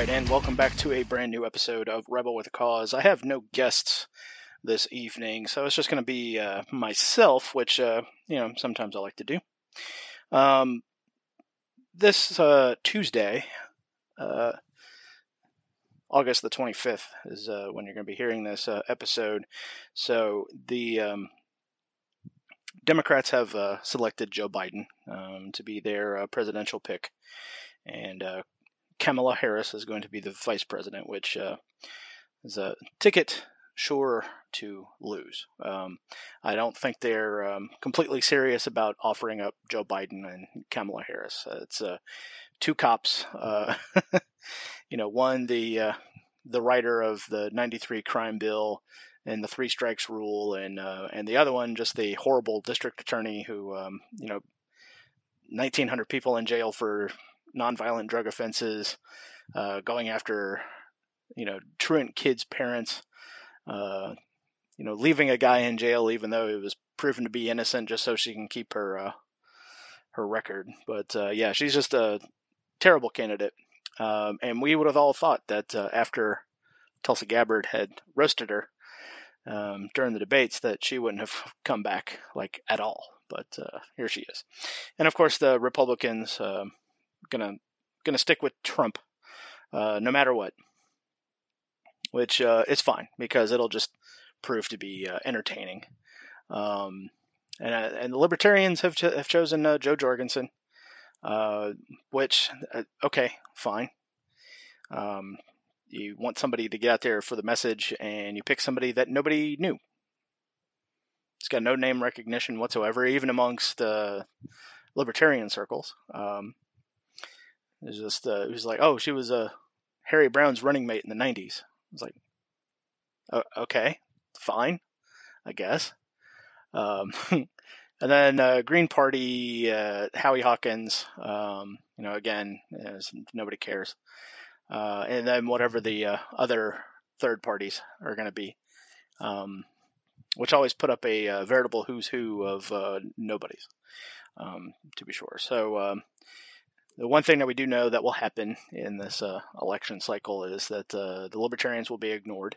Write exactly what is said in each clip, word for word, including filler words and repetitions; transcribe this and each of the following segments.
right, and welcome back to a brand new episode of Rebel with a Cause. I have no guests this evening, so it's just going to be uh, myself, which, uh, you know, sometimes I like to do. Um, this uh, Tuesday, uh, August the twenty-fifth is uh, when you're going to be hearing this uh, episode. So the um, Democrats have uh, selected Joe Biden um, to be their uh, presidential pick, and uh, Kamala Harris is going to be the vice president, which uh, is a ticket sure to lose. Um, I don't think they're um, completely serious about offering up Joe Biden and Kamala Harris. Uh, it's uh, two cops. Uh, you know, one, the uh, the writer of the ninety-three crime bill and the three strikes rule, and uh, and the other one, just the horrible district attorney who, um, you know, nineteen hundred people in jail for nonviolent drug offenses, uh, going after, you know, truant kids' parents, uh, you know, leaving a guy in jail even though it was proven to be innocent just so she can keep her uh, her record. But uh, yeah, she's just a terrible candidate. Um, and we would have all thought that uh, after Tulsa Gabbard had roasted her um, during the debates that she wouldn't have come back like at all. But uh, here she is. And of course, the Republicans. Uh, Gonna gonna stick with Trump, uh, no matter what, which uh, is fine because it'll just prove to be uh, entertaining. Um, and uh, and the Libertarians have cho- have chosen uh, Joe Jorgensen, uh, which uh, okay, fine. Um, you want somebody to get out there for the message, and you pick somebody that nobody knew. It's got no name recognition whatsoever, even amongst uh, Libertarian circles. Um, It was just, uh, it was like, oh, she was uh, Harry Brown's running mate in the nineties. I was like, oh, okay, fine, I guess. Um, and then uh, Green Party, uh, Howie Hawkins, um, you know, again, uh, nobody cares. Uh, and then whatever the uh, other third parties are going to be, um, which always put up a uh, veritable who's who of uh, nobodies, um, to be sure. So, um, the one thing that we do know that will happen in this uh, election cycle is that uh, the Libertarians will be ignored.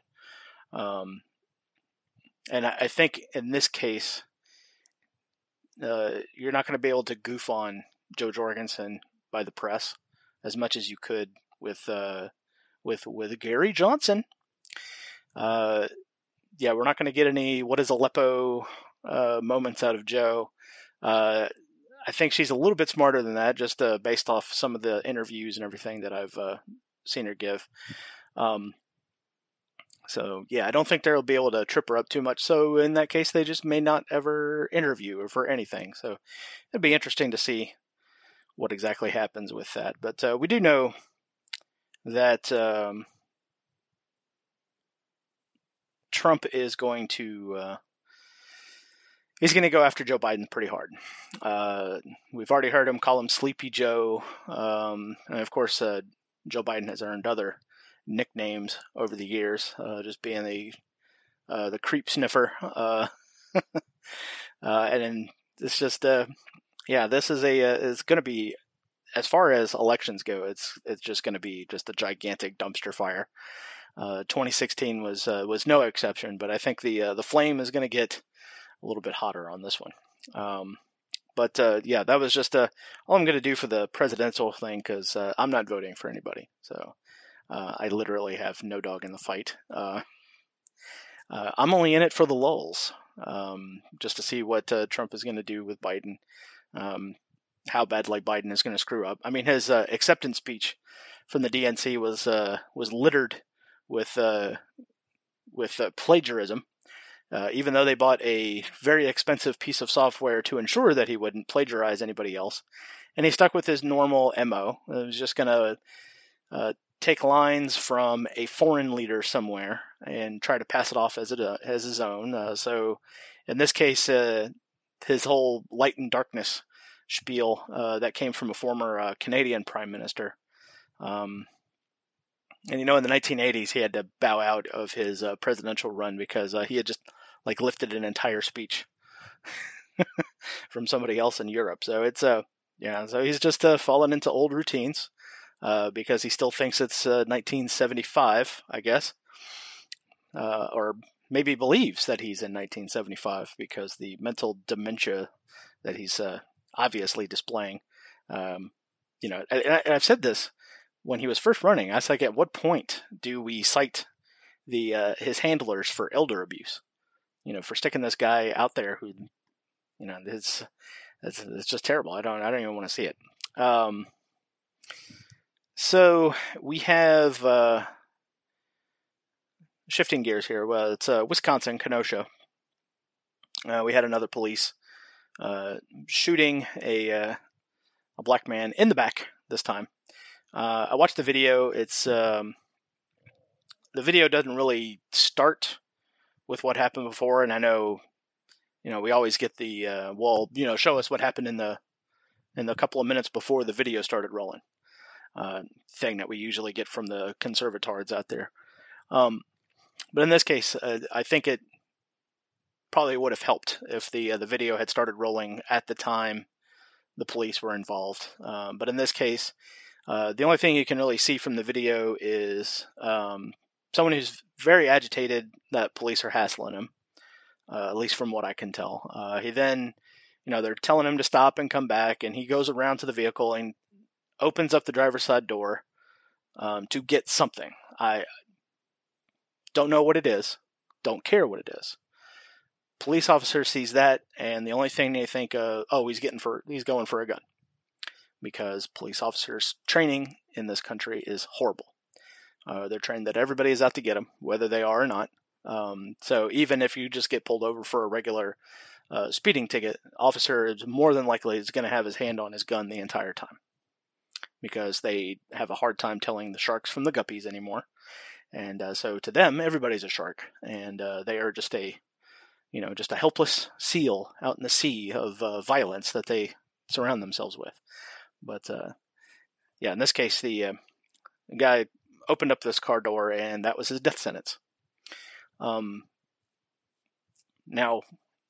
Um, and I, I think in this case, uh, you're not going to be able to goof on Joe Jorgensen by the press as much as you could with uh, with with Gary Johnson. Uh, yeah, we're not going to get any what is Aleppo uh, moments out of Joe. Uh I think she's a little bit smarter than that, just uh, based off some of the interviews and everything that I've uh, seen her give. Um, so, yeah, I don't think they'll be able to trip her up too much. So, in that case, they just may not ever interview her for anything. So, it'd be interesting to see what exactly happens with that. But uh, we do know that um, Trump is going to... Uh, He's going to go after Joe Biden pretty hard. Uh, we've already heard him call him Sleepy Joe. Um, and, of course, uh, Joe Biden has earned other nicknames over the years, uh, just being the uh, the creep sniffer. Uh, uh, and then it's just, uh, yeah, this is a, uh, it's going to be, as far as elections go, it's it's just going to be just a gigantic dumpster fire. Uh, twenty sixteen was uh, was no exception, but I think the uh, the flame is going to get a little bit hotter on this one. Um, but uh, yeah, that was just uh, all I'm going to do for the presidential thing because uh, I'm not voting for anybody. So uh, I literally have no dog in the fight. Uh, uh, I'm only in it for the lulz, um, just to see what uh, Trump is going to do with Biden, um, how badly Biden is going to screw up. I mean, his uh, acceptance speech from the D N C was uh, was littered with, uh, with uh, plagiarism. Uh, even though they bought a very expensive piece of software to ensure that he wouldn't plagiarize anybody else. And he stuck with his normal M O. He was just going to uh, take lines from a foreign leader somewhere and try to pass it off as, it, uh, as his own. Uh, so in this case, uh, his whole light and darkness spiel uh, that came from a former uh, Canadian prime minister. Um And, you know, in the nineteen eighties, he had to bow out of his uh, presidential run because uh, he had just, like, lifted an entire speech from somebody else in Europe. So it's, uh, yeah, so he's just uh, fallen into old routines. uh, because he still thinks it's uh, nineteen seventy-five, I guess, uh, or maybe believes that he's in nineteen seventy-five because the mental dementia that he's uh, obviously displaying. Um, you know, and, I, and I've said this when he was first running. I was like, at what point do we cite the uh, his handlers for elder abuse? You know, for sticking this guy out there who, you know, it's it's, it's just terrible. I don't I don't even want to see it. Um, so we have uh, shifting gears here. Well, it's uh, Wisconsin, Kenosha. Uh, we had another police uh, shooting a uh, a black man in the back this time. Uh, I watched the video. It's um, the video doesn't really start with what happened before, and I know, you know, we always get the uh, well, you know, show us what happened in the in the couple of minutes before the video started rolling uh, thing that we usually get from the conservatards out there. Um, but in this case, uh, I think it probably would have helped if the uh, the video had started rolling at the time the police were involved. Um, but in this case, uh, the only thing you can really see from the video is Um, someone who's very agitated that police are hassling him, uh, at least from what I can tell. Uh, he then, you know, they're telling him to stop and come back, and he goes around to the vehicle and opens up the driver's side door um, to get something. I don't know what it is, don't care what it is. Police officer sees that, and the only thing they think, uh, oh, he's getting for he's going for a gun, because police officers' training in this country is horrible. Uh, they're trained that everybody is out to get them, whether they are or not. Um, so even if you just get pulled over for a regular uh, speeding ticket, officer is more than likely is going to have his hand on his gun the entire time, because they have a hard time telling the sharks from the guppies anymore. And uh, so to them, everybody's a shark, and uh, they are just a, you know, just a helpless seal out in the sea of uh, violence that they surround themselves with. But uh, yeah, in this case, the uh, guy opened up this car door, and that was his death sentence. Um, now,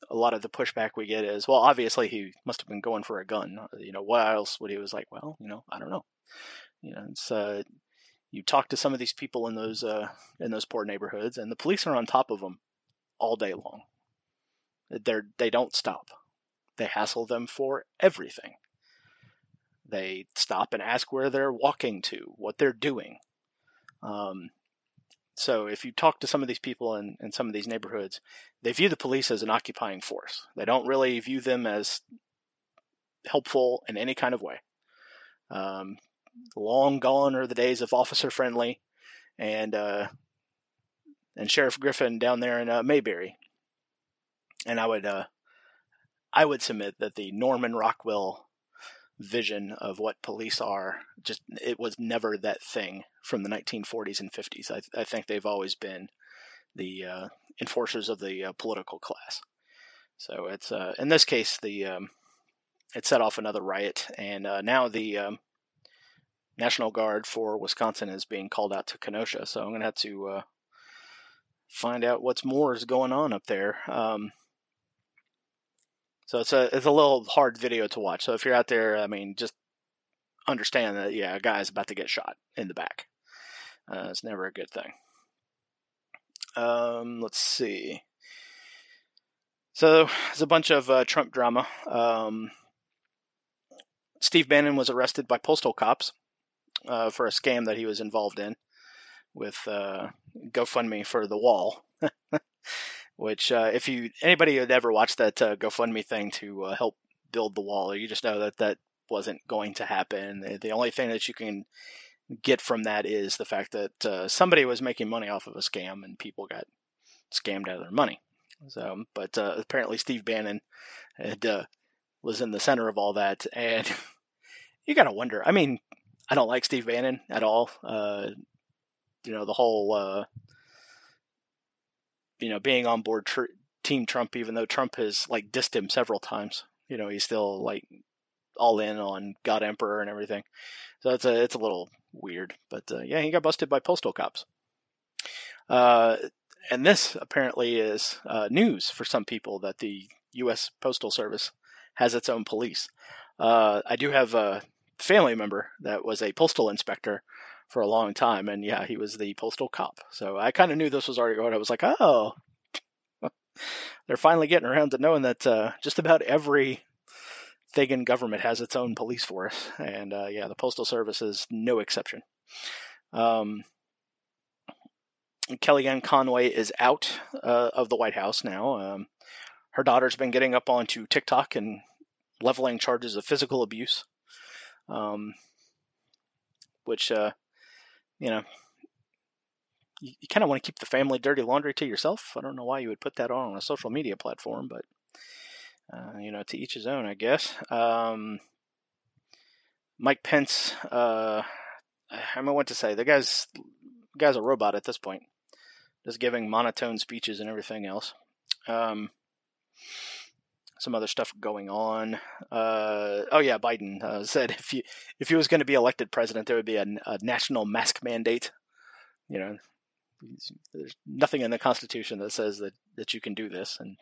a lot of the pushback we get is, well, obviously he must have been going for a gun. You know, what else would he was like, well, you know, I don't know. You know, it's, uh, you talk to some of these people in those, uh, in those poor neighborhoods, and the police are on top of them all day long. They're, they don't stop. They hassle them for everything. They stop and ask where they're walking to, what they're doing. Um, so if you talk to some of these people in, in some of these neighborhoods, they view the police as an occupying force. They don't really view them as helpful in any kind of way. Um, long gone are the days of officer friendly and, uh, and Sheriff Griffin down there in uh, Mayberry. And I would, uh, I would submit that the Norman Rockwell vision of what police are, just it was never that thing from the nineteen forties and fifties. I, th- I think they've always been the uh, enforcers of the uh, political class. So it's uh, in this case the um, it set off another riot, and uh, now the um, National Guard for Wisconsin is being called out to Kenosha. So I'm going to have to uh, find out what's more is going on up there. Um, So it's a it's a little hard video to watch. So if you're out there, I mean, just understand that, yeah, a guy's about to get shot in the back. Uh, it's never a good thing. Um, let's see. So there's a bunch of uh, Trump drama. Um, Steve Bannon was arrested by postal cops uh, for a scam that he was involved in with uh, GoFundMe for the wall. Which, uh, if you anybody had ever watched that uh, GoFundMe thing to uh, help build the wall, you just know that that wasn't going to happen. The only thing that you can get from that is the fact that uh, somebody was making money off of a scam, and people got scammed out of their money. So, but uh, apparently Steve Bannon had, uh, was in the center of all that, and you gotta wonder. I mean, I don't like Steve Bannon at all. Uh, you know, the whole. Uh, you know, being on board tr- Team Trump, even though Trump has, like, dissed him several times. You know, he's still, like, all in on God Emperor and everything. So it's a, it's a little weird. But, uh, yeah, he got busted by postal cops. Uh, and this, apparently, is uh, news for some people that the U S Postal Service has its own police. Uh, I do have uh, family member that was a postal inspector for a long time. And yeah, he was the postal cop. So I kind of knew this was already going. I was like, oh, they're finally getting around to knowing that uh, just about every thing in government has its own police force. And uh, yeah, the Postal Service is no exception. Um, Kellyanne Conway is out uh, of the White House now. Um, her daughter's been getting up onto TikTok and leveling charges of physical abuse, um, which, uh, you know, you, you kind of want to keep the family dirty laundry to yourself. I don't know why you would put that on, on a social media platform, but, uh, you know, to each his own, I guess. Um, Mike Pence, uh, I mean, what to say? The guy's, the guy's a robot at this point, just giving monotone speeches and everything else. Um, some other stuff going on. Uh, oh yeah, Biden uh, said if you if he was going to be elected president, there would be a, a national mask mandate. You know, there's nothing in the Constitution that says that, that you can do this, and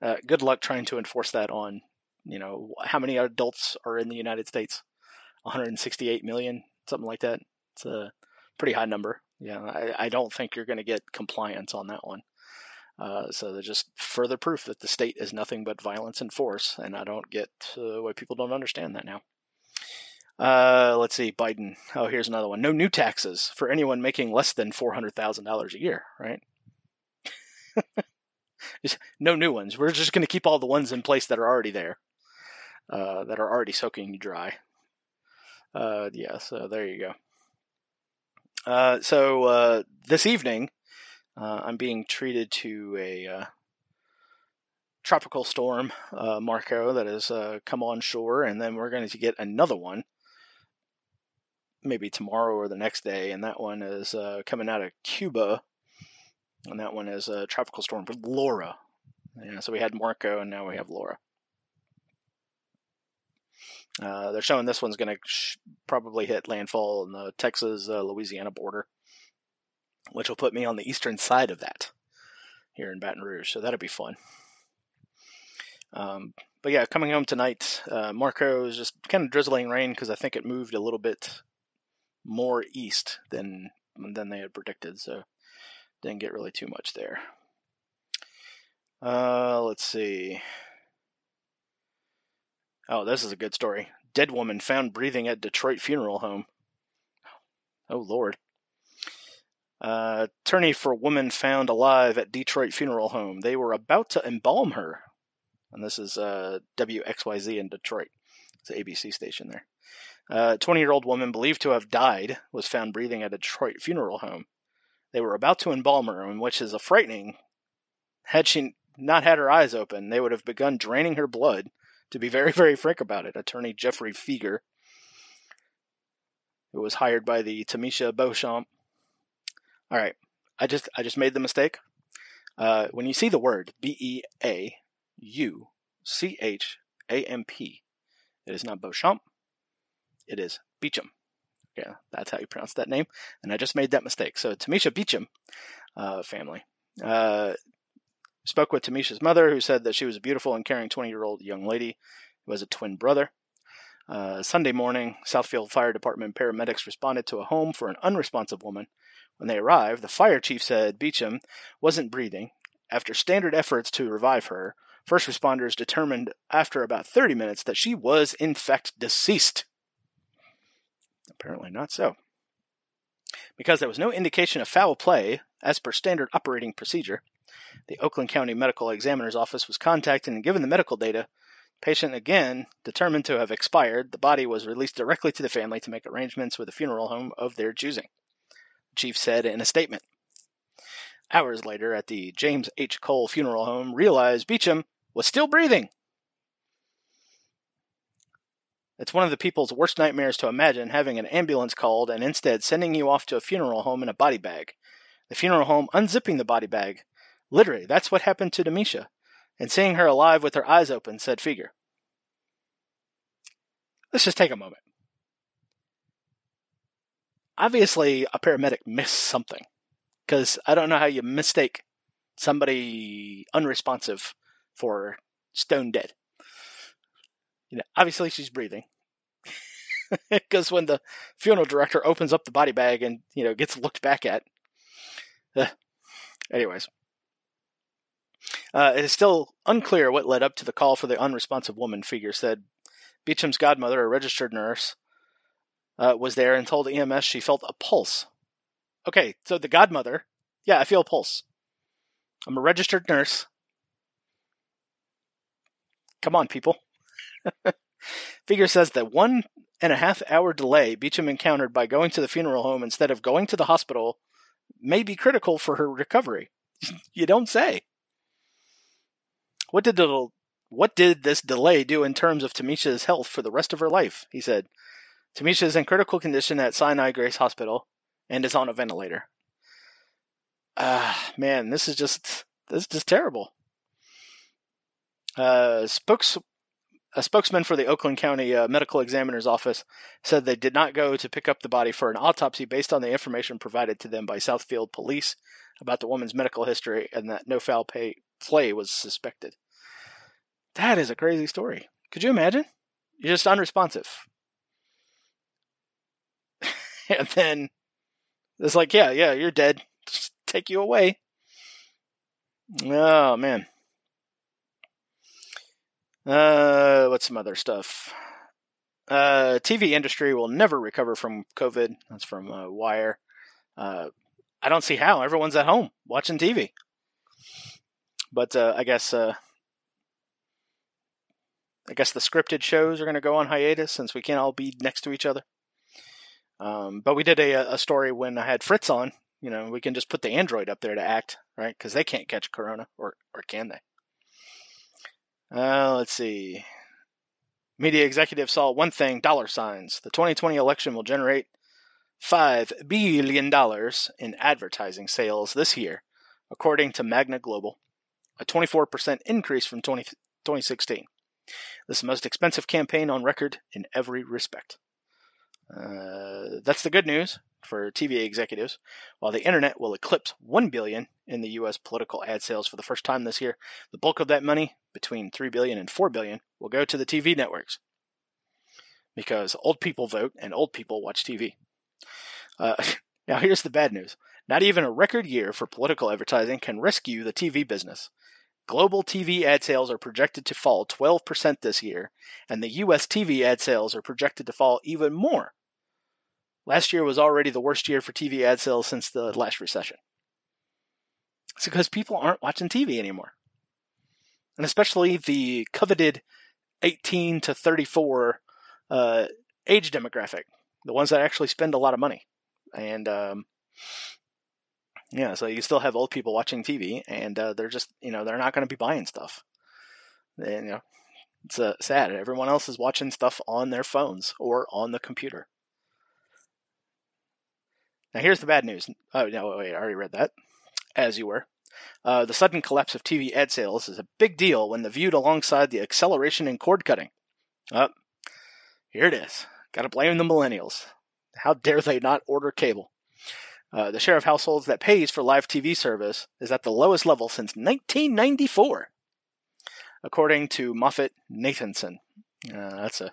uh, good luck trying to enforce that on, you know, how many adults are in the United States? one hundred sixty-eight million, something like that. It's a pretty high number. Yeah, I, I don't think you're going to get compliance on that one. Uh, so there's just further proof that the state is nothing but violence and force, and I don't get uh, why people don't understand that now. Uh, let's see, Biden. Oh, here's another one. No new taxes for anyone making less than four hundred thousand dollars a year, right? No new ones. We're just going to keep all the ones in place that are already there, uh, that are already soaking you dry. Uh, yeah, so there you go. Uh, so uh, this evening... Uh, I'm being treated to a uh, tropical storm, uh, Marco, that has uh, come on shore, and then we're going to get another one, maybe tomorrow or the next day, and that one is uh, coming out of Cuba, and that one is a tropical storm, but Laura. Yeah, so we had Marco, and now we have Laura. Uh, they're showing this one's going to sh- probably hit landfall in the Texas-Louisiana uh, border, which will put me on the eastern side of that here in Baton Rouge. So that'll be fun. Um, but yeah, coming home tonight, uh, Marco is just kind of drizzling rain because I think it moved a little bit more east than than they had predicted. So didn't get really too much there. Uh, let's see. Oh, this is a good story. Dead woman found breathing at Detroit funeral home. Oh, Lord. Uh, attorney for woman found alive at Detroit funeral home. They were about to embalm her. And this is uh, W X Y Z in Detroit. It's an A B C station there. Uh, twenty-year-old woman believed to have died was found breathing at a Detroit funeral home. They were about to embalm her, which is a frightening. Had she not had her eyes open, they would have begun draining her blood. To be very, very frank about it, attorney Jeffrey Feger, who was hired by the Tamisha Beauchamp. All right, I just I just made the mistake. Uh, when you see the word B E A U C H A M P, it is not Beauchamp, it is Beauchamp. Yeah, that's how you pronounce that name. And I just made that mistake. So Tamisha Beauchamp uh, family uh, spoke with Tamisha's mother, who said that she was a beautiful and caring twenty-year-old young lady who has a twin brother. Uh, Sunday morning, Southfield Fire Department paramedics responded to a home for an unresponsive woman. When they arrived, the fire chief said Beauchamp wasn't breathing. After standard efforts to revive her, first responders determined after about thirty minutes that she was, in fact, deceased. Apparently not so. Because there was no indication of foul play, as per standard operating procedure, the Oakland County Medical Examiner's Office was contacted and given the medical data. Patient again determined to have expired. The body was released directly to the family to make arrangements with a funeral home of their choosing. Chief said in a statement. Hours later, at the James H. Cole funeral home, realized Beauchamp was still breathing. It's one of the people's worst nightmares to imagine having an ambulance called and instead sending you off to a funeral home in a body bag. The funeral home unzipping the body bag. Literally, that's what happened to Tamisha, and seeing her alive with her eyes open, said Feger. Let's just take a moment. Obviously, a paramedic missed something, because I don't know how you mistake somebody unresponsive for stone dead. You know, obviously, she's breathing. Because when the funeral director opens up the body bag and, you know, gets looked back at. Uh, anyways. Uh, it is still unclear what led up to the call for the unresponsive woman, Feger said. Beauchamp's godmother, a registered nurse, uh, was there and told E M S she felt a pulse. Okay, so the godmother, yeah, I feel a pulse. I'm a registered nurse. Come on, people. Feger says that one and a half hour delay Beauchamp encountered by going to the funeral home instead of going to the hospital may be critical for her recovery. You don't say. What did the, what did this delay do in terms of Tamisha's health for the rest of her life? He said, Tamisha is in critical condition at Sinai Grace Hospital and is on a ventilator. Ah, uh, man, this is just this is just terrible. Uh, spokes, a spokesman for the Oakland County uh, Medical Examiner's Office said they did not go to pick up the body for an autopsy based on the information provided to them by Southfield Police about the woman's medical history and that no foul pay, play was suspected. That is a crazy story. Could you imagine? You're just unresponsive. And then it's like, yeah, yeah, you're dead. Just take you away. Oh, man. Uh, what's some other stuff? Uh, T V industry will never recover from COVID. That's from uh, Wire. Uh, I don't see how. Everyone's at home watching T V. But uh, I guess... Uh, I guess the scripted shows are going to go on hiatus since we can't all be next to each other. Um, but we did a, a story when I had Fritz on. You know, we can just put the Android up there to act, right? Because they can't catch corona, or or can they? Uh, let's see. Media executives saw one thing, dollar signs. The twenty twenty election will generate five billion dollars in advertising sales this year, according to Magna Global, a twenty-four percent increase from twenty sixteen. This is the most expensive campaign on record in every respect. Uh, that's the good news for T V executives, while the internet will eclipse one billion dollars in the U S political ad sales for the first time this year. The bulk of that money, between three billion dollars and four billion dollars, will go to the T V networks, because old people vote and old people watch T V. Uh, now here's the bad news. Not even a record year for political advertising can rescue the T V business. Global T V ad sales are projected to fall twelve percent this year, and the U S T V ad sales are projected to fall even more. Last year was already the worst year for T V ad sales since the last recession. It's because people aren't watching T V anymore. And especially the coveted eighteen to thirty-four uh, age demographic, the ones that actually spend a lot of money. And um, yeah, so you still have old people watching T V, and uh, they're just, you know, they're not going to be buying stuff. And, you know, it's uh, sad. Everyone else is watching stuff on their phones or on the computer. Now, here's the bad news. Oh, no, wait, I already read that. As you were. Uh, the sudden collapse of T V ad sales is a big deal when viewed alongside the acceleration in cord cutting. Oh, here it is. Got to blame the millennials. How dare they not order cable? Uh, the share of households that pays for live T V service is at the lowest level since nineteen ninety-four, according to Moffett Nathanson. Uh, that's a...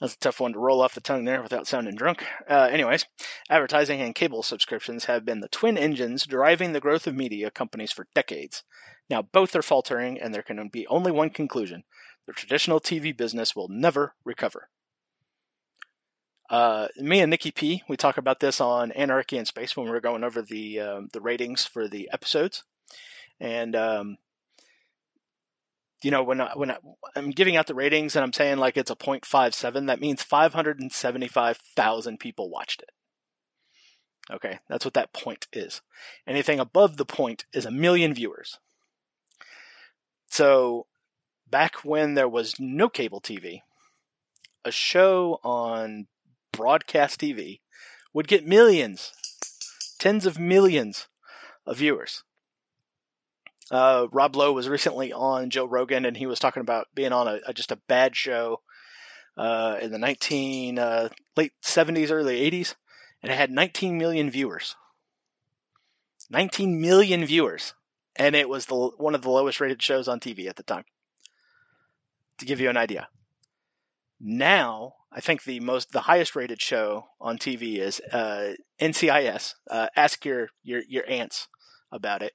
That's a tough one to roll off the tongue there without sounding drunk. Uh, anyways, advertising and cable subscriptions have been the twin engines driving the growth of media companies for decades. Now both are faltering, and there can be only one conclusion. The traditional T V business will never recover. Uh, me and Nikki P, we talk about this on Anarchy in Space when we were going over the uh, the ratings for the episodes. And... Um, You know, when, I, when I, I'm giving out the ratings and I'm saying like it's a point five seven, that means five hundred seventy-five thousand people watched it. Okay, that's what that point is. Anything above the point is a million viewers. So back when there was no cable T V, a show on broadcast T V would get millions, tens of millions of viewers. Uh, Rob Lowe was recently on Joe Rogan, and he was talking about being on a, a just a bad show uh, in the nineteen uh, late seventies, early eighties, and it had nineteen million viewers. nineteen million viewers, and it was the one of the lowest rated shows on T V at the time. To give you an idea, now I think the most, the highest rated show on T V is uh, N C I S. Uh, ask your, your your aunts about it.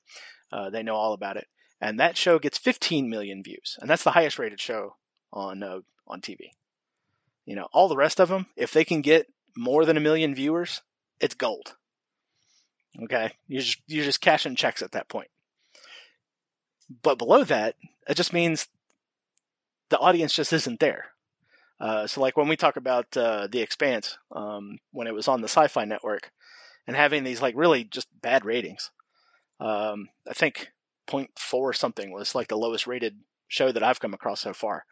Uh, they know all about it. And that show gets fifteen million views. And that's the highest rated show on uh, on T V. You know, all the rest of them, if they can get more than a million viewers, it's gold. Okay? You're just, you're just cashing checks at that point. But below that, it just means the audience just isn't there. Uh, so like when we talk about uh, The Expanse, um, when it was on the Sci-Fi Network and having these like really just bad ratings, um, I think zero point four something was like the lowest rated show that I've come across so far.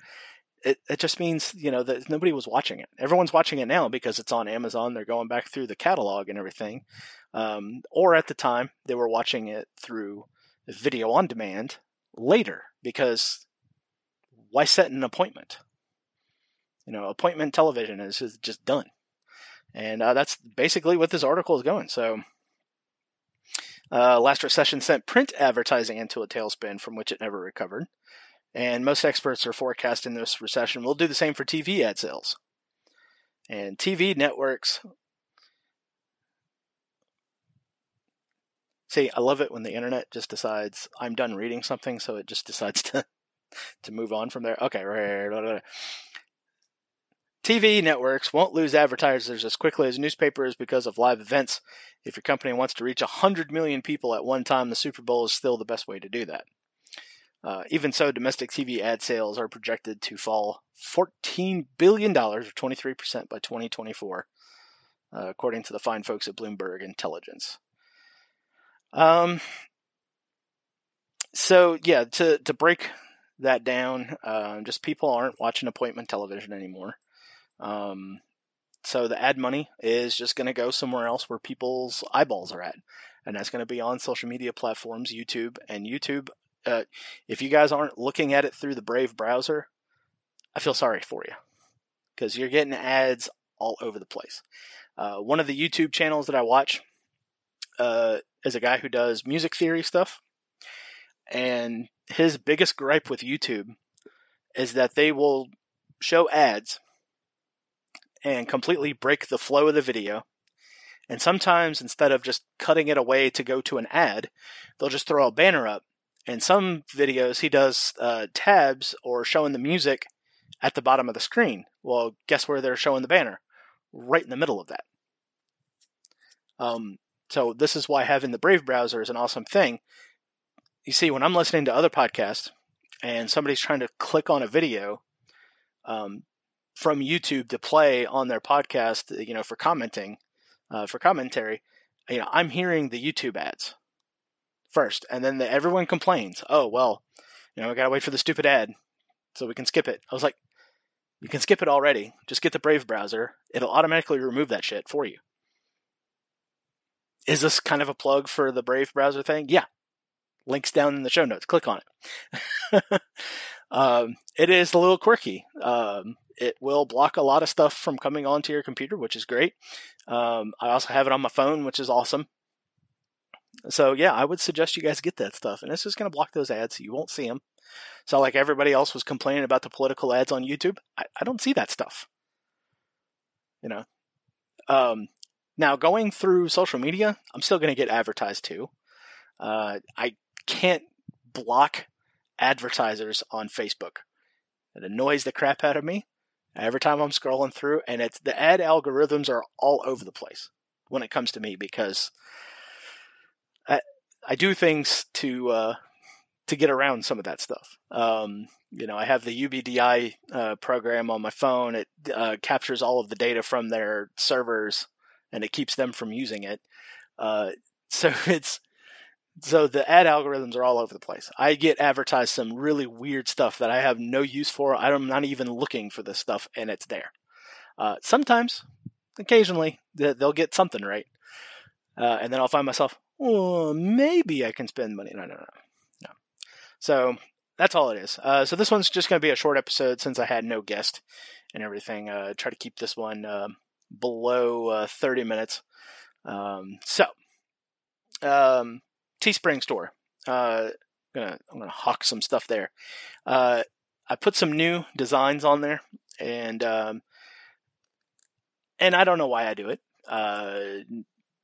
It it just means, you know, that nobody was watching it. Everyone's watching it now because it's on Amazon. They're going back through the catalog and everything. Um, or at the time, they were watching it through video on demand later because why set an appointment? You know, appointment television is just done. And uh, that's basically what this article is going. So uh, last recession sent print advertising into a tailspin from which it never recovered. And most experts are forecasting this recession will do the same for T V ad sales. And T V networks. See, I love it when the internet just decides I'm done reading something, so it just decides to, to move on from there. Okay, right, right, right. T V networks won't lose advertisers as quickly as newspapers because of live events. If your company wants to reach one hundred million people at one time, the Super Bowl is still the best way to do that. Uh, even so, domestic T V ad sales are projected to fall fourteen billion dollars, or twenty-three percent, by twenty twenty-four, uh, according to the fine folks at Bloomberg Intelligence. Um. So, yeah, to, to break that down, uh, just people aren't watching appointment television anymore. Um, so the ad money is just going to go somewhere else where people's eyeballs are at, and that's going to be on social media platforms, YouTube and YouTube. Uh, if you guys aren't looking at it through the Brave browser, I feel sorry for you because you're getting ads all over the place. Uh, one of the YouTube channels that I watch, uh, is a guy who does music theory stuff, and his biggest gripe with YouTube is that they will show ads and completely break the flow of the video. And sometimes instead of just cutting it away to go to an ad, they'll just throw a banner up. In some videos, he does uh, tabs or showing the music at the bottom of the screen. Well, guess where they're showing the banner? Right in the middle of that. Um, so this is why having the Brave browser is an awesome thing. You see, when I'm listening to other podcasts and somebody's trying to click on a video, um, from YouTube to play on their podcast, you know, for commenting, uh, for commentary, you know, I'm hearing the YouTube ads first, and then the, everyone complains. Oh, well, you know, I gotta wait for the stupid ad so we can skip it. I was like, you can skip it already. Just get the Brave browser. It'll automatically remove that shit for you. Is this kind of a plug for the Brave browser thing? Yeah. Links down in the show notes. Click on it. um, it is a little quirky. Um, It will block a lot of stuff from coming onto your computer, which is great. Um, I also have it on my phone, which is awesome. So, yeah, I would suggest you guys get that stuff. And it's just going to block those ads. You won't see them. So, like everybody else was complaining about the political ads on YouTube, I, I don't see that stuff. You know. Um, now, going through social media, I'm still going to get advertised too. Uh, I can't block advertisers on Facebook. It annoys the crap out of me every time I'm scrolling through, and it's the ad algorithms are all over the place when it comes to me because I, I do things to uh, to get around some of that stuff. Um, you know, I have the U B D I uh, program on my phone. It uh, captures all of the data from their servers, and it keeps them from using it. Uh, so it's so the ad algorithms are all over the place. I get advertised some really weird stuff that I have no use for. I'm not even looking for this stuff, and it's there. Uh, sometimes, occasionally, they'll get something right. Uh, and then I'll find myself, oh, maybe I can spend money. No, no, no. no. So that's all it is. Uh, so this one's just going to be a short episode since I had no guest and everything. Uh, try to keep this one uh, below uh, thirty minutes. Um, so... Um, Teespring store. Uh, I'm gonna I'm gonna hawk some stuff there. Uh, I put some new designs on there, and um, and I don't know why I do it. Uh,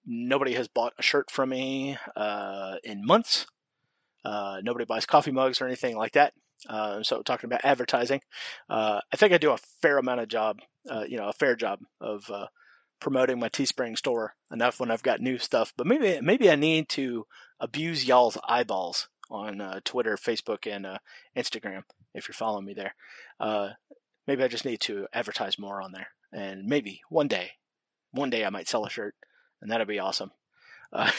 nobody has bought a shirt from me uh, in months. Uh, nobody buys coffee mugs or anything like that. Uh, so talking about advertising, uh, I think I do a fair amount of job, uh, you know, a fair job of uh, promoting my Teespring store enough when I've got new stuff. But maybe maybe I need to abuse y'all's eyeballs on uh, Twitter, Facebook, and uh, Instagram if you're following me there. Uh, maybe I just need to advertise more on there. And maybe one day, one day I might sell a shirt, and that'll be awesome. Uh,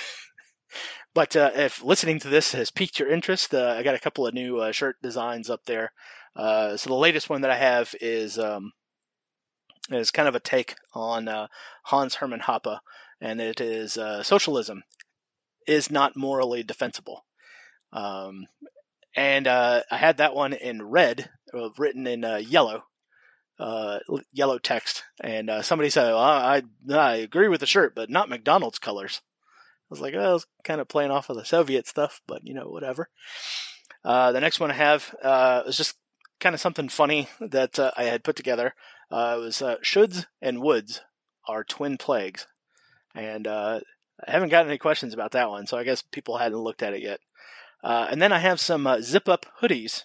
But uh, if listening to this has piqued your interest, uh, I got a couple of new uh, shirt designs up there. Uh, so the latest one that I have is um, is kind of a take on uh, Hans Hermann Hoppe, and it is uh, socialism is not morally defensible. Um, and uh, I had that one in red, written in uh, yellow, uh, yellow text. And uh, somebody said, well, I, I agree with the shirt, but not McDonald's colors. I was like, oh, I was kind of playing off of the Soviet stuff, but, you know, whatever. Uh, the next one I have uh, is just kind of something funny that uh, I had put together. Uh, it was uh, shoulds and woulds are twin plagues. And uh, I haven't gotten any questions about that one, so I guess people hadn't looked at it yet. Uh, and then I have some uh, zip-up hoodies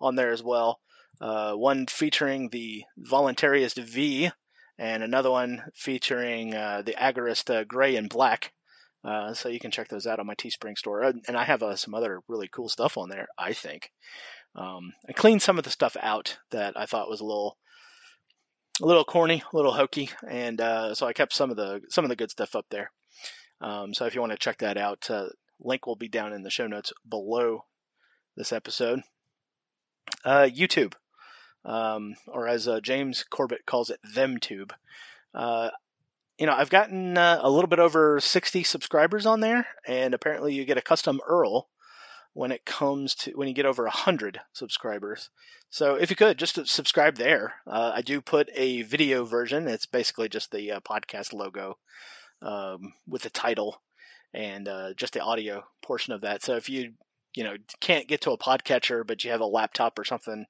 on there as well, uh, one featuring the voluntarist V and another one featuring uh, the agorist uh, gray and black. Uh, so you can check those out on my Teespring store. And I have uh, some other really cool stuff on there, I think. Um, I cleaned some of the stuff out that I thought was a little a little corny, a little hokey. And uh, so I kept some of the some of the good stuff up there. Um, so if you want to check that out, uh, link will be down in the show notes below this episode. Uh, YouTube, um, or as uh, James Corbett calls it, ThemTube. Uh You know, I've gotten uh, a little bit over sixty subscribers on there, and apparently you get a custom U R L when it comes to when you get over one hundred subscribers. So if you could, just subscribe there. Uh, I do put a video version. It's basically just the uh, podcast logo um, with the title and uh, just the audio portion of that. So if you, you know, can't get to a podcatcher, but you have a laptop or something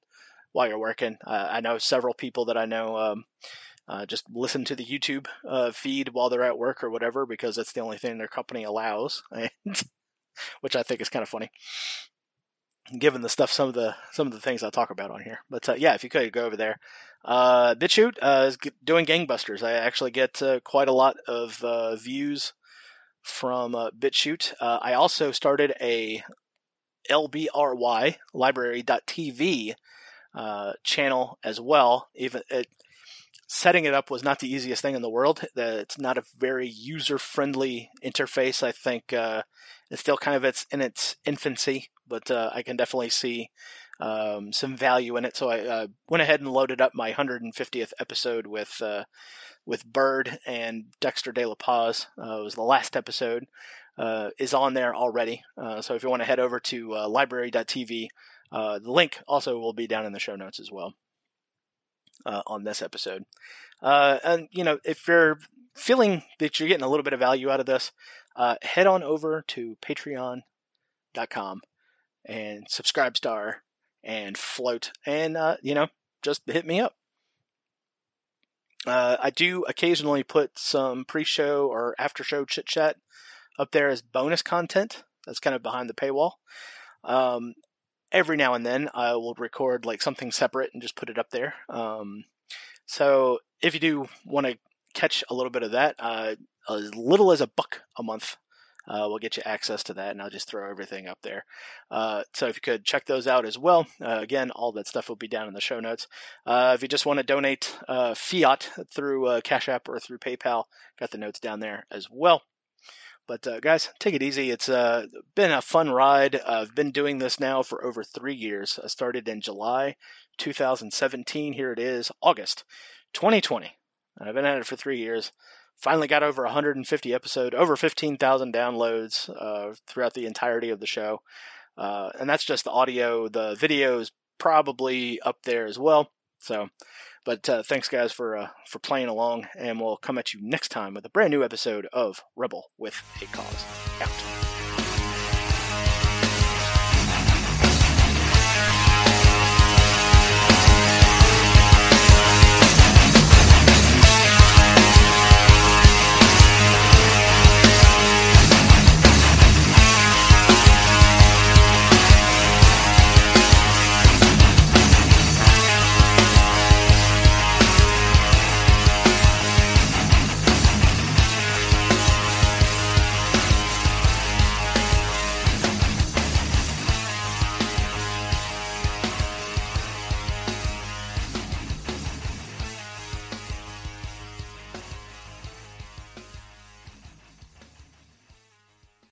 while you're working, uh, I know several people that I know um, Uh, just listen to the YouTube uh, feed while they're at work or whatever, because that's the only thing their company allows, and which I think is kind of funny, given the stuff some of the some of the things I talk about on here. But uh, yeah, if you could go over there, uh, BitChute uh, is doing gangbusters. I actually get uh, quite a lot of uh, views from uh, BitChute. Uh, I also started a L B R Y library dot T V uh, channel as well. Even it. Setting it up was not the easiest thing in the world. It's not a very user-friendly interface. I think uh, it's still kind of it's in its infancy, but uh, I can definitely see um, some value in it. So I uh, went ahead and loaded up my one hundred fiftieth episode with uh, with Bird and Dexter De La Paz. Uh, it was the last episode. Uh, is on there already. Uh, so if you want to head over to uh, library dot T V, uh, the link also will be down in the show notes as well. Uh, on this episode. Uh, and, you know, if you're feeling that you're getting a little bit of value out of this, uh, head on over to patreon dot com and subscribe star and float and, uh, you know, just hit me up. Uh, I do occasionally put some pre-show or after-show chit-chat up there as bonus content. That's kind of behind the paywall. Um, Every now and then, I will record like something separate and just put it up there. Um, so if you do want to catch a little bit of that, uh, as little as a buck a month uh, will get you access to that, and I'll just throw everything up there. Uh, so if you could check those out as well. Uh, again, all that stuff will be down in the show notes. Uh, if you just want to donate uh, fiat through uh, Cash App or through PayPal, got the notes down there as well. But uh, guys, take it easy. It's uh, been a fun ride. Uh, I've been doing this now for over three years. I started in July two thousand seventeen. Here it is, August twenty twenty. I've been at it for three years. Finally got over one hundred fifty episodes, over fifteen thousand downloads uh, throughout the entirety of the show. Uh, and that's just the audio. The video is probably up there as well. So, but uh, thanks, guys, for uh, for playing along, and we'll come at you next time with a brand new episode of Rebel with a Cause. Out.